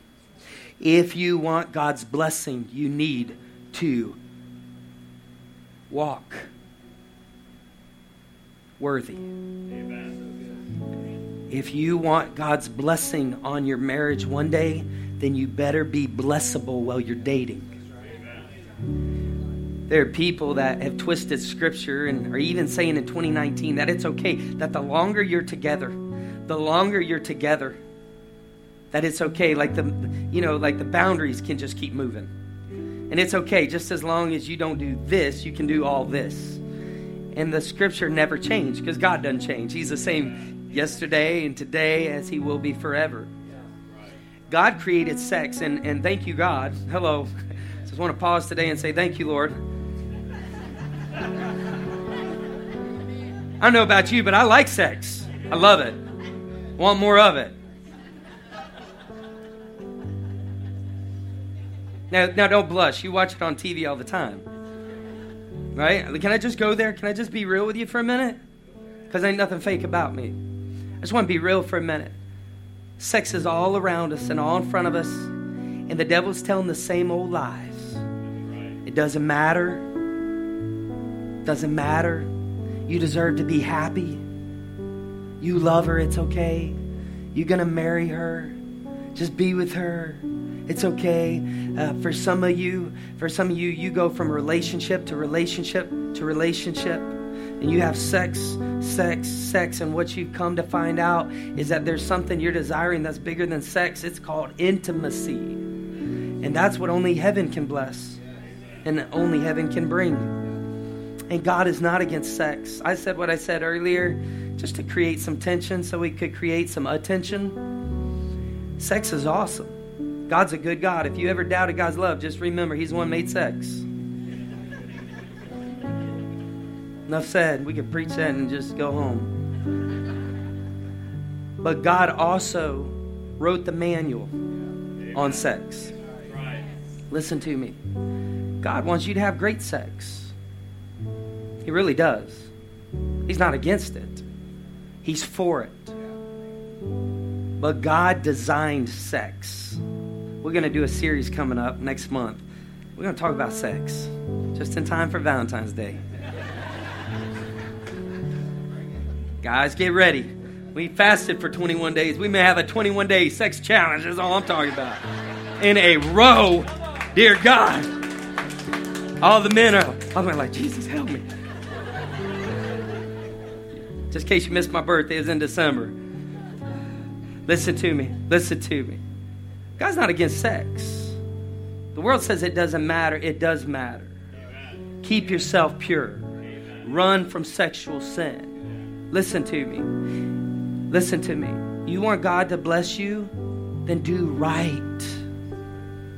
If you want God's blessing, you need to walk worthy. Amen. If you want God's blessing on your marriage one day, then you better be blessable while you're dating. There are people that have twisted scripture and are even saying in twenty nineteen that it's okay, that the longer you're together, the longer you're together, that it's okay, like the, you know, like the boundaries can just keep moving. And it's okay, just as long as you don't do this, you can do all this. And the scripture never changed, because God doesn't change. He's the same yesterday and today as he will be forever. God created sex, and, and thank you, God. Hello. Just want to pause today and say thank you, Lord. I don't know about you, but I like sex. I love it. Want more of it. Now, now don't blush. You watch it on T V all the time. Right? Can I just go there? Can I just be real with you for a minute? Because ain't nothing fake about me. I just want to be real for a minute. Sex is all around us and all in front of us. And the devil's telling the same old lies. It doesn't matter. It doesn't matter. You deserve to be happy. You love her. It's okay. You're going to marry her. Just be with her. It's okay. Uh, for some of you, for some of you, you go from relationship to relationship to relationship. And you have sex, sex, sex. And what you've come to find out is that there's something you're desiring that's bigger than sex. It's called intimacy. And that's what only heaven can bless. And only heaven can bring. And God is not against sex. I said what I said earlier just to create some tension so we could create some attention. Sex is awesome. God's a good God. If you ever doubted God's love, just remember he's the one made sex. Enough said. We could preach that and just go home. But God also wrote the manual on sex. Listen to me. God wants you to have great sex. He really does. He's not against it. He's for it. But God designed sex. We're going to do a series coming up next month. We're going to talk about sex. Just in time for Valentine's Day. Guys, get ready. We fasted for twenty-one days. We may have a twenty-one day sex challenge. That's all I'm talking about. In a row. Dear God. All the men are I'm like, Jesus, help me. Just in case you missed my birthday, it was in December. Listen to me. Listen to me. God's not against sex. The world says it doesn't matter. It does matter. Amen. Keep yourself pure. Amen. Run from sexual sin. Listen to me. Listen to me. You want God to bless you? Then do right.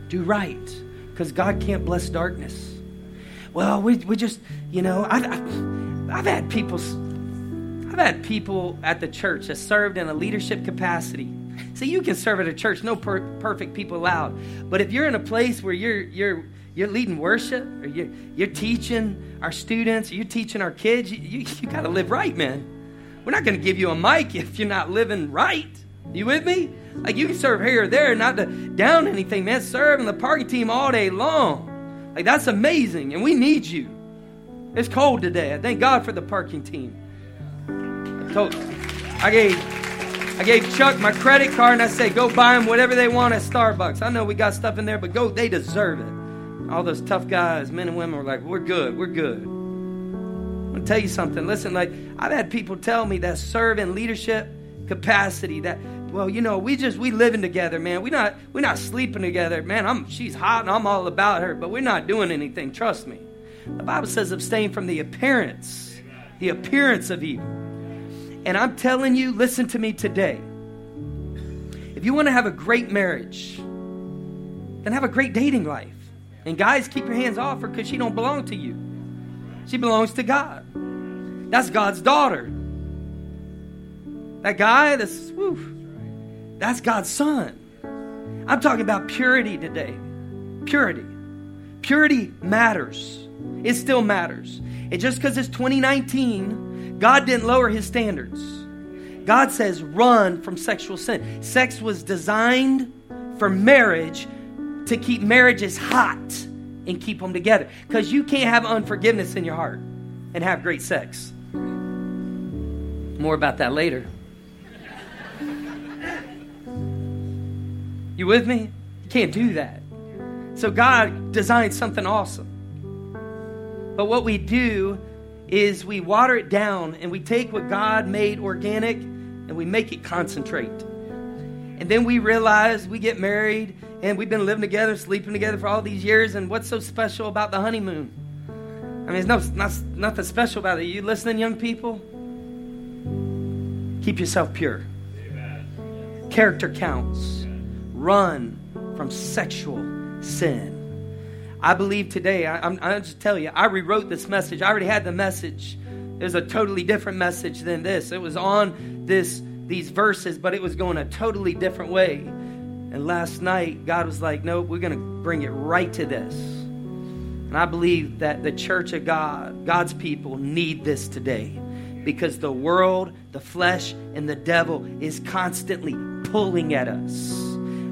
Do right, because God can't bless darkness. Well, we we just, you know, I've, I've had people, I've had people at the church that served in a leadership capacity. See, you can serve at a church, no per- perfect people allowed. But if you're in a place where you're you're you're leading worship, or you're you're teaching our students, or you're teaching our kids, you you, you got to live right, man. We're not going to give you a mic if you're not living right. You with me? Like, you can serve here or there, not to down anything, man. Serving the parking team all day long. Like, that's amazing, and we need you. It's cold today. I thank God for the parking team. I, told, I, gave, I gave Chuck my credit card, and I said, go buy them whatever they want at Starbucks. I know we got stuff in there, but go, they deserve it. All those tough guys, men and women, were like, we're good, we're good. I'm going to tell you something. Listen, like, I've had people tell me that serve in leadership capacity, that, well, you know, we just, we living together, man. We not, we're not sleeping together, man. I'm, she's hot and I'm all about her, but we're not doing anything. Trust me. The Bible says abstain from the appearance, the appearance of evil. And I'm telling you, listen to me today. If you want to have a great marriage, then have a great dating life. And guys, keep your hands off her, because she don't belong to you. She belongs to God. That's God's daughter. That guy, that's, whew, that's God's son. I'm talking about purity today. Purity. Purity matters. It still matters. And just because it's twenty nineteen, God didn't lower his standards. God says run from sexual sin. Sex was designed for marriage, to keep marriages hot and keep them together. Because you can't have unforgiveness in your heart and have great sex. More about that later. You with me? You can't do that. So God designed something awesome. But what we do is we water it down, and we take what God made organic and we make it concentrate. And then we realize we get married and we've been living together, sleeping together for all these years, and what's so special about the honeymoon? I mean, there's no, not, nothing special about it. Are you listening, young people? Keep yourself pure. Amen. Character counts. Amen. Run from sexual sin. I believe today, I, I'm, I'll just tell you, I rewrote this message. I already had the message. It was a totally different message than this. It was on this these verses, but it was going a totally different way. And last night, God was like, nope, we're going to bring it right to this. And I believe that the church of God, God's people, need this today. Because the world, the flesh, and the devil is constantly pulling at us.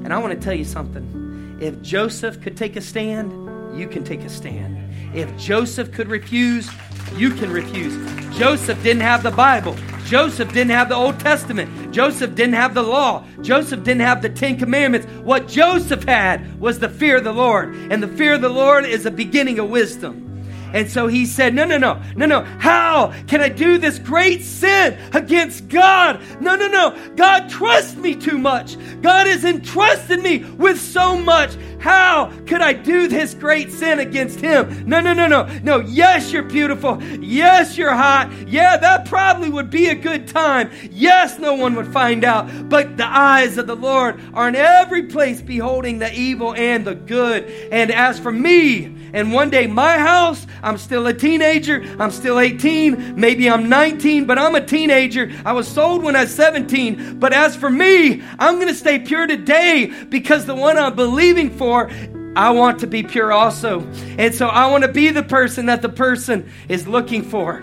And I want to tell you something. If Joseph could take a stand, you can take a stand. If Joseph could refuse, you can refuse. Joseph didn't have the Bible. Joseph didn't have the Old Testament. Joseph didn't have the law. Joseph didn't have the Ten Commandments. What Joseph had was the fear of the Lord. And the fear of the Lord is the beginning of wisdom. And so he said, no, no, no, no, no. How can I do this great sin against God? No, no, no. God trusts me too much. God has entrusted me with so much. How could I do this great sin against him? No, no, no, no, no. Yes, you're beautiful. Yes, you're hot. Yeah, that probably would be a good time. Yes, no one would find out. But the eyes of the Lord are in every place, beholding the evil and the good. And as for me, and one day my house, I'm still a teenager. I'm still eighteen. Maybe I'm nineteen, but I'm a teenager. I was sold when I was seventeen. But as for me, I'm going to stay pure today, because the one I'm believing for, I want to be pure also. And so I want to be the person that the person is looking for.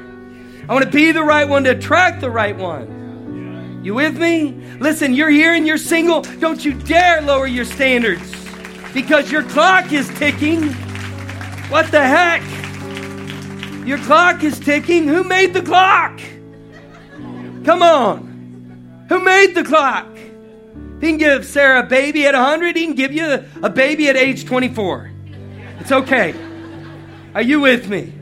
I want to be the right one to attract the right one. You with me? Listen, you're here and you're single. Don't you dare lower your standards, because your clock is ticking. What the heck? Your clock is ticking. Who made the clock? Come on. Who made the clock? He can give Sarah a baby at one hundred. He can give you a, a baby at age twenty-four. It's okay. Are you with me?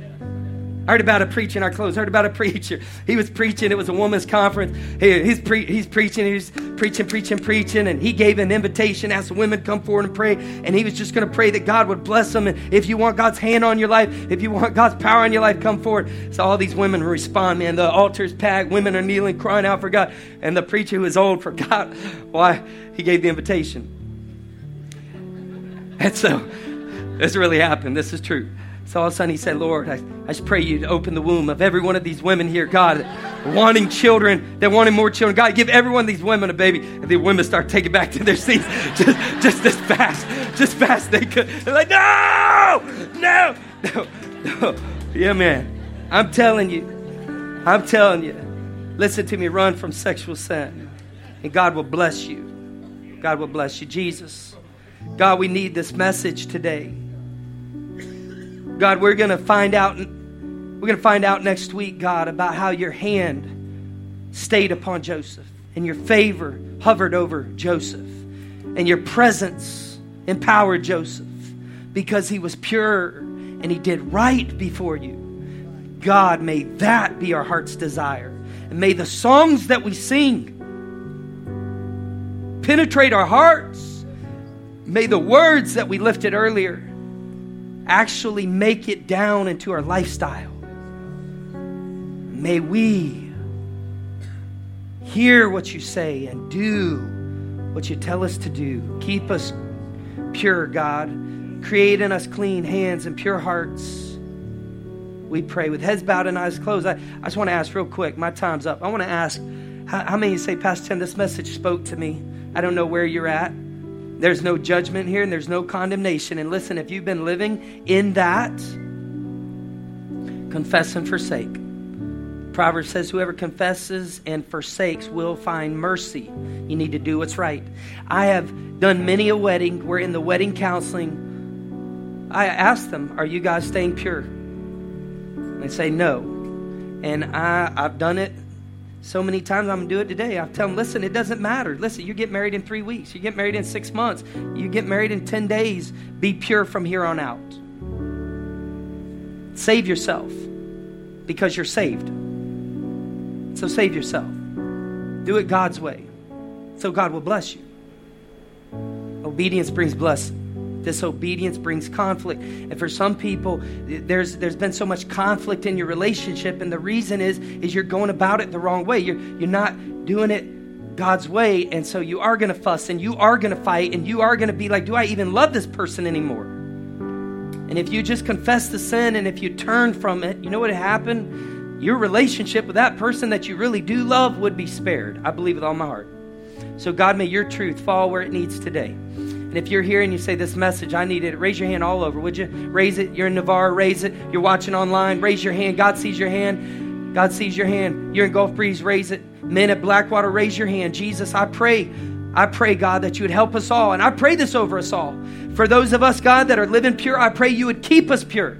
I heard about a preacher in our clothes. I heard about a preacher. He was preaching. It was a woman's conference. He, he's, pre- he's preaching. He's preaching, preaching, preaching. And he gave an invitation, asked the women to come forward and pray. And he was just going to pray that God would bless them. And if you want God's hand on your life, if you want God's power in your life, come forward. So all these women respond, man. The altar's packed. Women are kneeling, crying out for God. And the preacher, who is old, forgot why he gave the invitation. And so this really happened. This is true. So all of a sudden he said, Lord, I, I just pray you to open the womb of every one of these women here, God, wanting children, they're wanting more children. God, give every one of these women a baby. And the women start taking back to their seats just, just as fast, just fast they could. They're like, no, no, no, no. Yeah, man, I'm telling you, I'm telling you, listen to me, run from sexual sin, and God will bless you. God will bless you. Jesus, God, we need this message today. God, we're going to find out, we're going to find out next week, God, about how your hand stayed upon Joseph and your favor hovered over Joseph and your presence empowered Joseph because he was pure and he did right before you. God, may that be our heart's desire. And may the songs that we sing penetrate our hearts. May the words that we lifted earlier actually make it down into our lifestyle. May we hear what you say and do what you tell us to do. Keep us pure, God. Create in us clean hands and pure hearts. We pray with heads bowed and eyes closed. I, I just want to ask real quick. My time's up. I want to ask, how, how many say, Pastor Tim, this message spoke to me. I don't know where you're at. There's no judgment here and there's no condemnation. And listen, if you've been living in that, confess and forsake. Proverbs says, whoever confesses and forsakes will find mercy. You need to do what's right. I have done many a wedding. We're in the wedding counseling. I ask them, are you guys staying pure? And they say no. And I, I've done it. So many times I'm going to do it today. I tell them, listen, it doesn't matter. Listen, you get married in three weeks. You get married in six months. You get married in ten days. Be pure from here on out. Save yourself because you're saved. So save yourself. Do it God's way so God will bless you. Obedience brings blessing. Disobedience brings conflict. And for some people, there's there's been so much conflict in your relationship, and the reason is is you're going about it the wrong way. You're you're not doing it God's way, and so you are going to fuss, and you are going to fight, and you are going to be like, do I even love this person anymore? And if you just confess the sin, and if you turn from it, you know what happened? Your relationship with that person that you really do love would be spared. I believe with all my heart. So God, may your truth fall where it needs today. And if you're here and you say, this message, I need it, raise your hand all over. Would you raise it? You're in Navarre, raise it. You're watching online, raise your hand. God sees your hand. God sees your hand. You're in Gulf Breeze, raise it. Men at Blackwater, raise your hand. Jesus, I pray, I pray, God, that you would help us all. And I pray this over us all. For those of us, God, that are living pure, I pray you would keep us pure.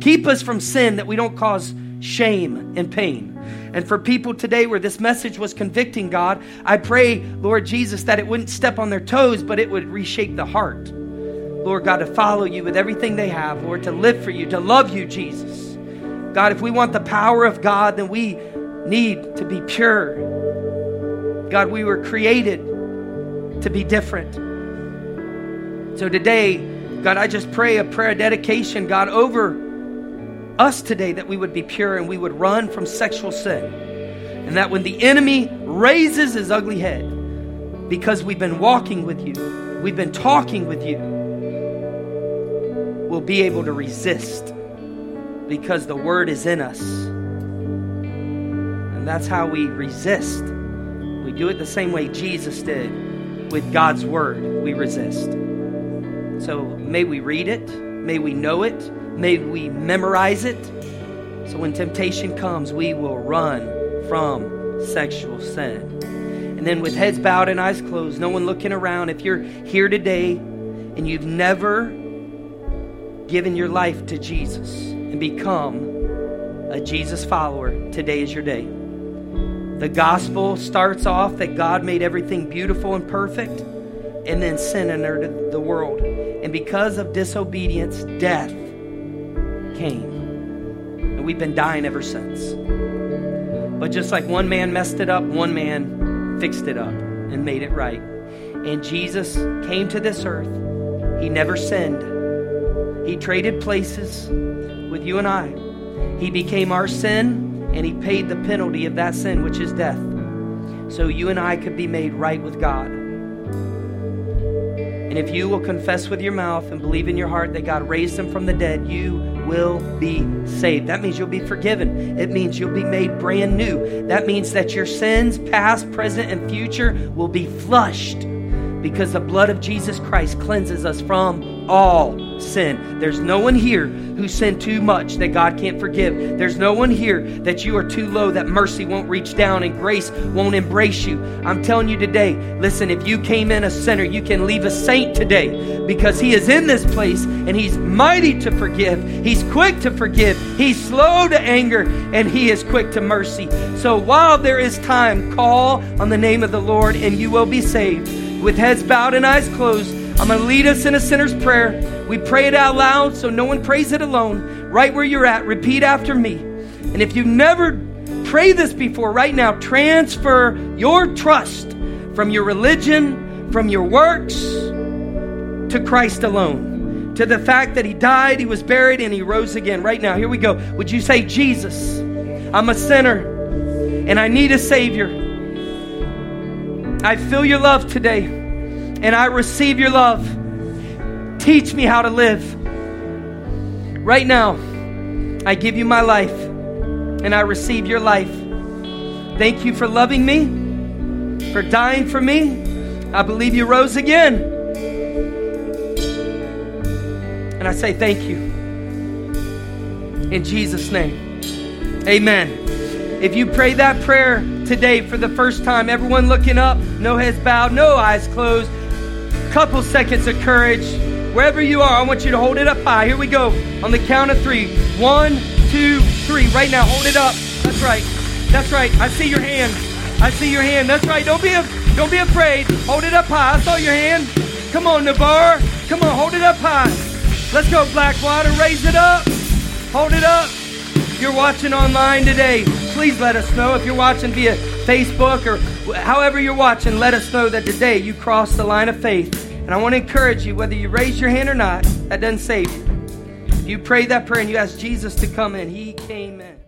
Keep us from sin that we don't cause shame and pain. And for people today where this message was convicting, God, I pray, Lord Jesus, that it wouldn't step on their toes, but it would reshape the heart. Lord God, to follow you with everything they have, Lord, to live for you, to love you, Jesus. God, if we want the power of God, then we need to be pure. God, we were created to be different. So today, God, I just pray a prayer of dedication, God, over us today, that we would be pure and we would run from sexual sin, and that when the enemy raises his ugly head, because we've been walking with you, we've been talking with you, we'll be able to resist because the word is in us. And that's how we resist. We do it the same way Jesus did with God's word. We resist. So may we read it, may we know it, may we memorize it, so when temptation comes, we will run from sexual sin. And then with heads bowed and eyes closed, no one looking around, if you're here today and you've never given your life to Jesus and become a Jesus follower, today is your day. The gospel starts off that God made everything beautiful and perfect, and then sin entered the world. And because of disobedience, death came, and we've been dying ever since. But just like one man messed it up, one man fixed it up and made it right. And Jesus came to this earth. He never sinned. He traded places with you and I. He became our sin, and he paid the penalty of that sin, which is death, so you and I could be made right with God. And if you will confess with your mouth and believe in your heart that God raised him from the dead, you will be saved. That means you'll be forgiven. It means you'll be made brand new. That means that your sins, past, present, and future, will be flushed, because the blood of Jesus Christ cleanses us from all sin. There's no one here who sinned too much that God can't forgive. There's no one here that you are too low, that mercy won't reach down and grace won't embrace you. I'm telling you today, listen, if you came in a sinner, you can leave a saint today, because he is in this place and he's mighty to forgive. He's quick to forgive. He's slow to anger, and he is quick to mercy. So while there is time, call on the name of the Lord and you will be saved. With heads bowed and eyes closed, I'm going to lead us in a sinner's prayer. We pray it out loud so no one prays it alone. Right where you're at, repeat after me. And if you've never prayed this before, right now, transfer your trust from your religion, from your works, to Christ alone. To the fact that he died, he was buried, and he rose again. Right now, here we go. Would you say, Jesus, I'm a sinner and I need a Savior. I feel your love today, and I receive your love. Teach me how to live. Right now, I give you my life, and I receive your life. Thank you for loving me, for dying for me. I believe you rose again. And I say thank you. In Jesus' name, amen. If you pray that prayer today for the first time, everyone looking up, no heads bowed, no eyes closed, couple seconds of courage. Wherever you are, I want you to hold it up high. Here we go. On the count of three. One, two, three. Right now, hold it up. That's right. That's right. I see your hand. I see your hand. That's right. Don't be, don't be afraid. Hold it up high. I saw your hand. Come on, Navarre. Come on, hold it up high. Let's go, Blackwater. Raise it up. Hold it up. You're watching online today. Please let us know if you're watching via Facebook or however you're watching. Let us know that today you crossed the line of faith. And I want to encourage you, whether you raise your hand or not, that doesn't save you. If you prayed that prayer and you asked Jesus to come in, he came in.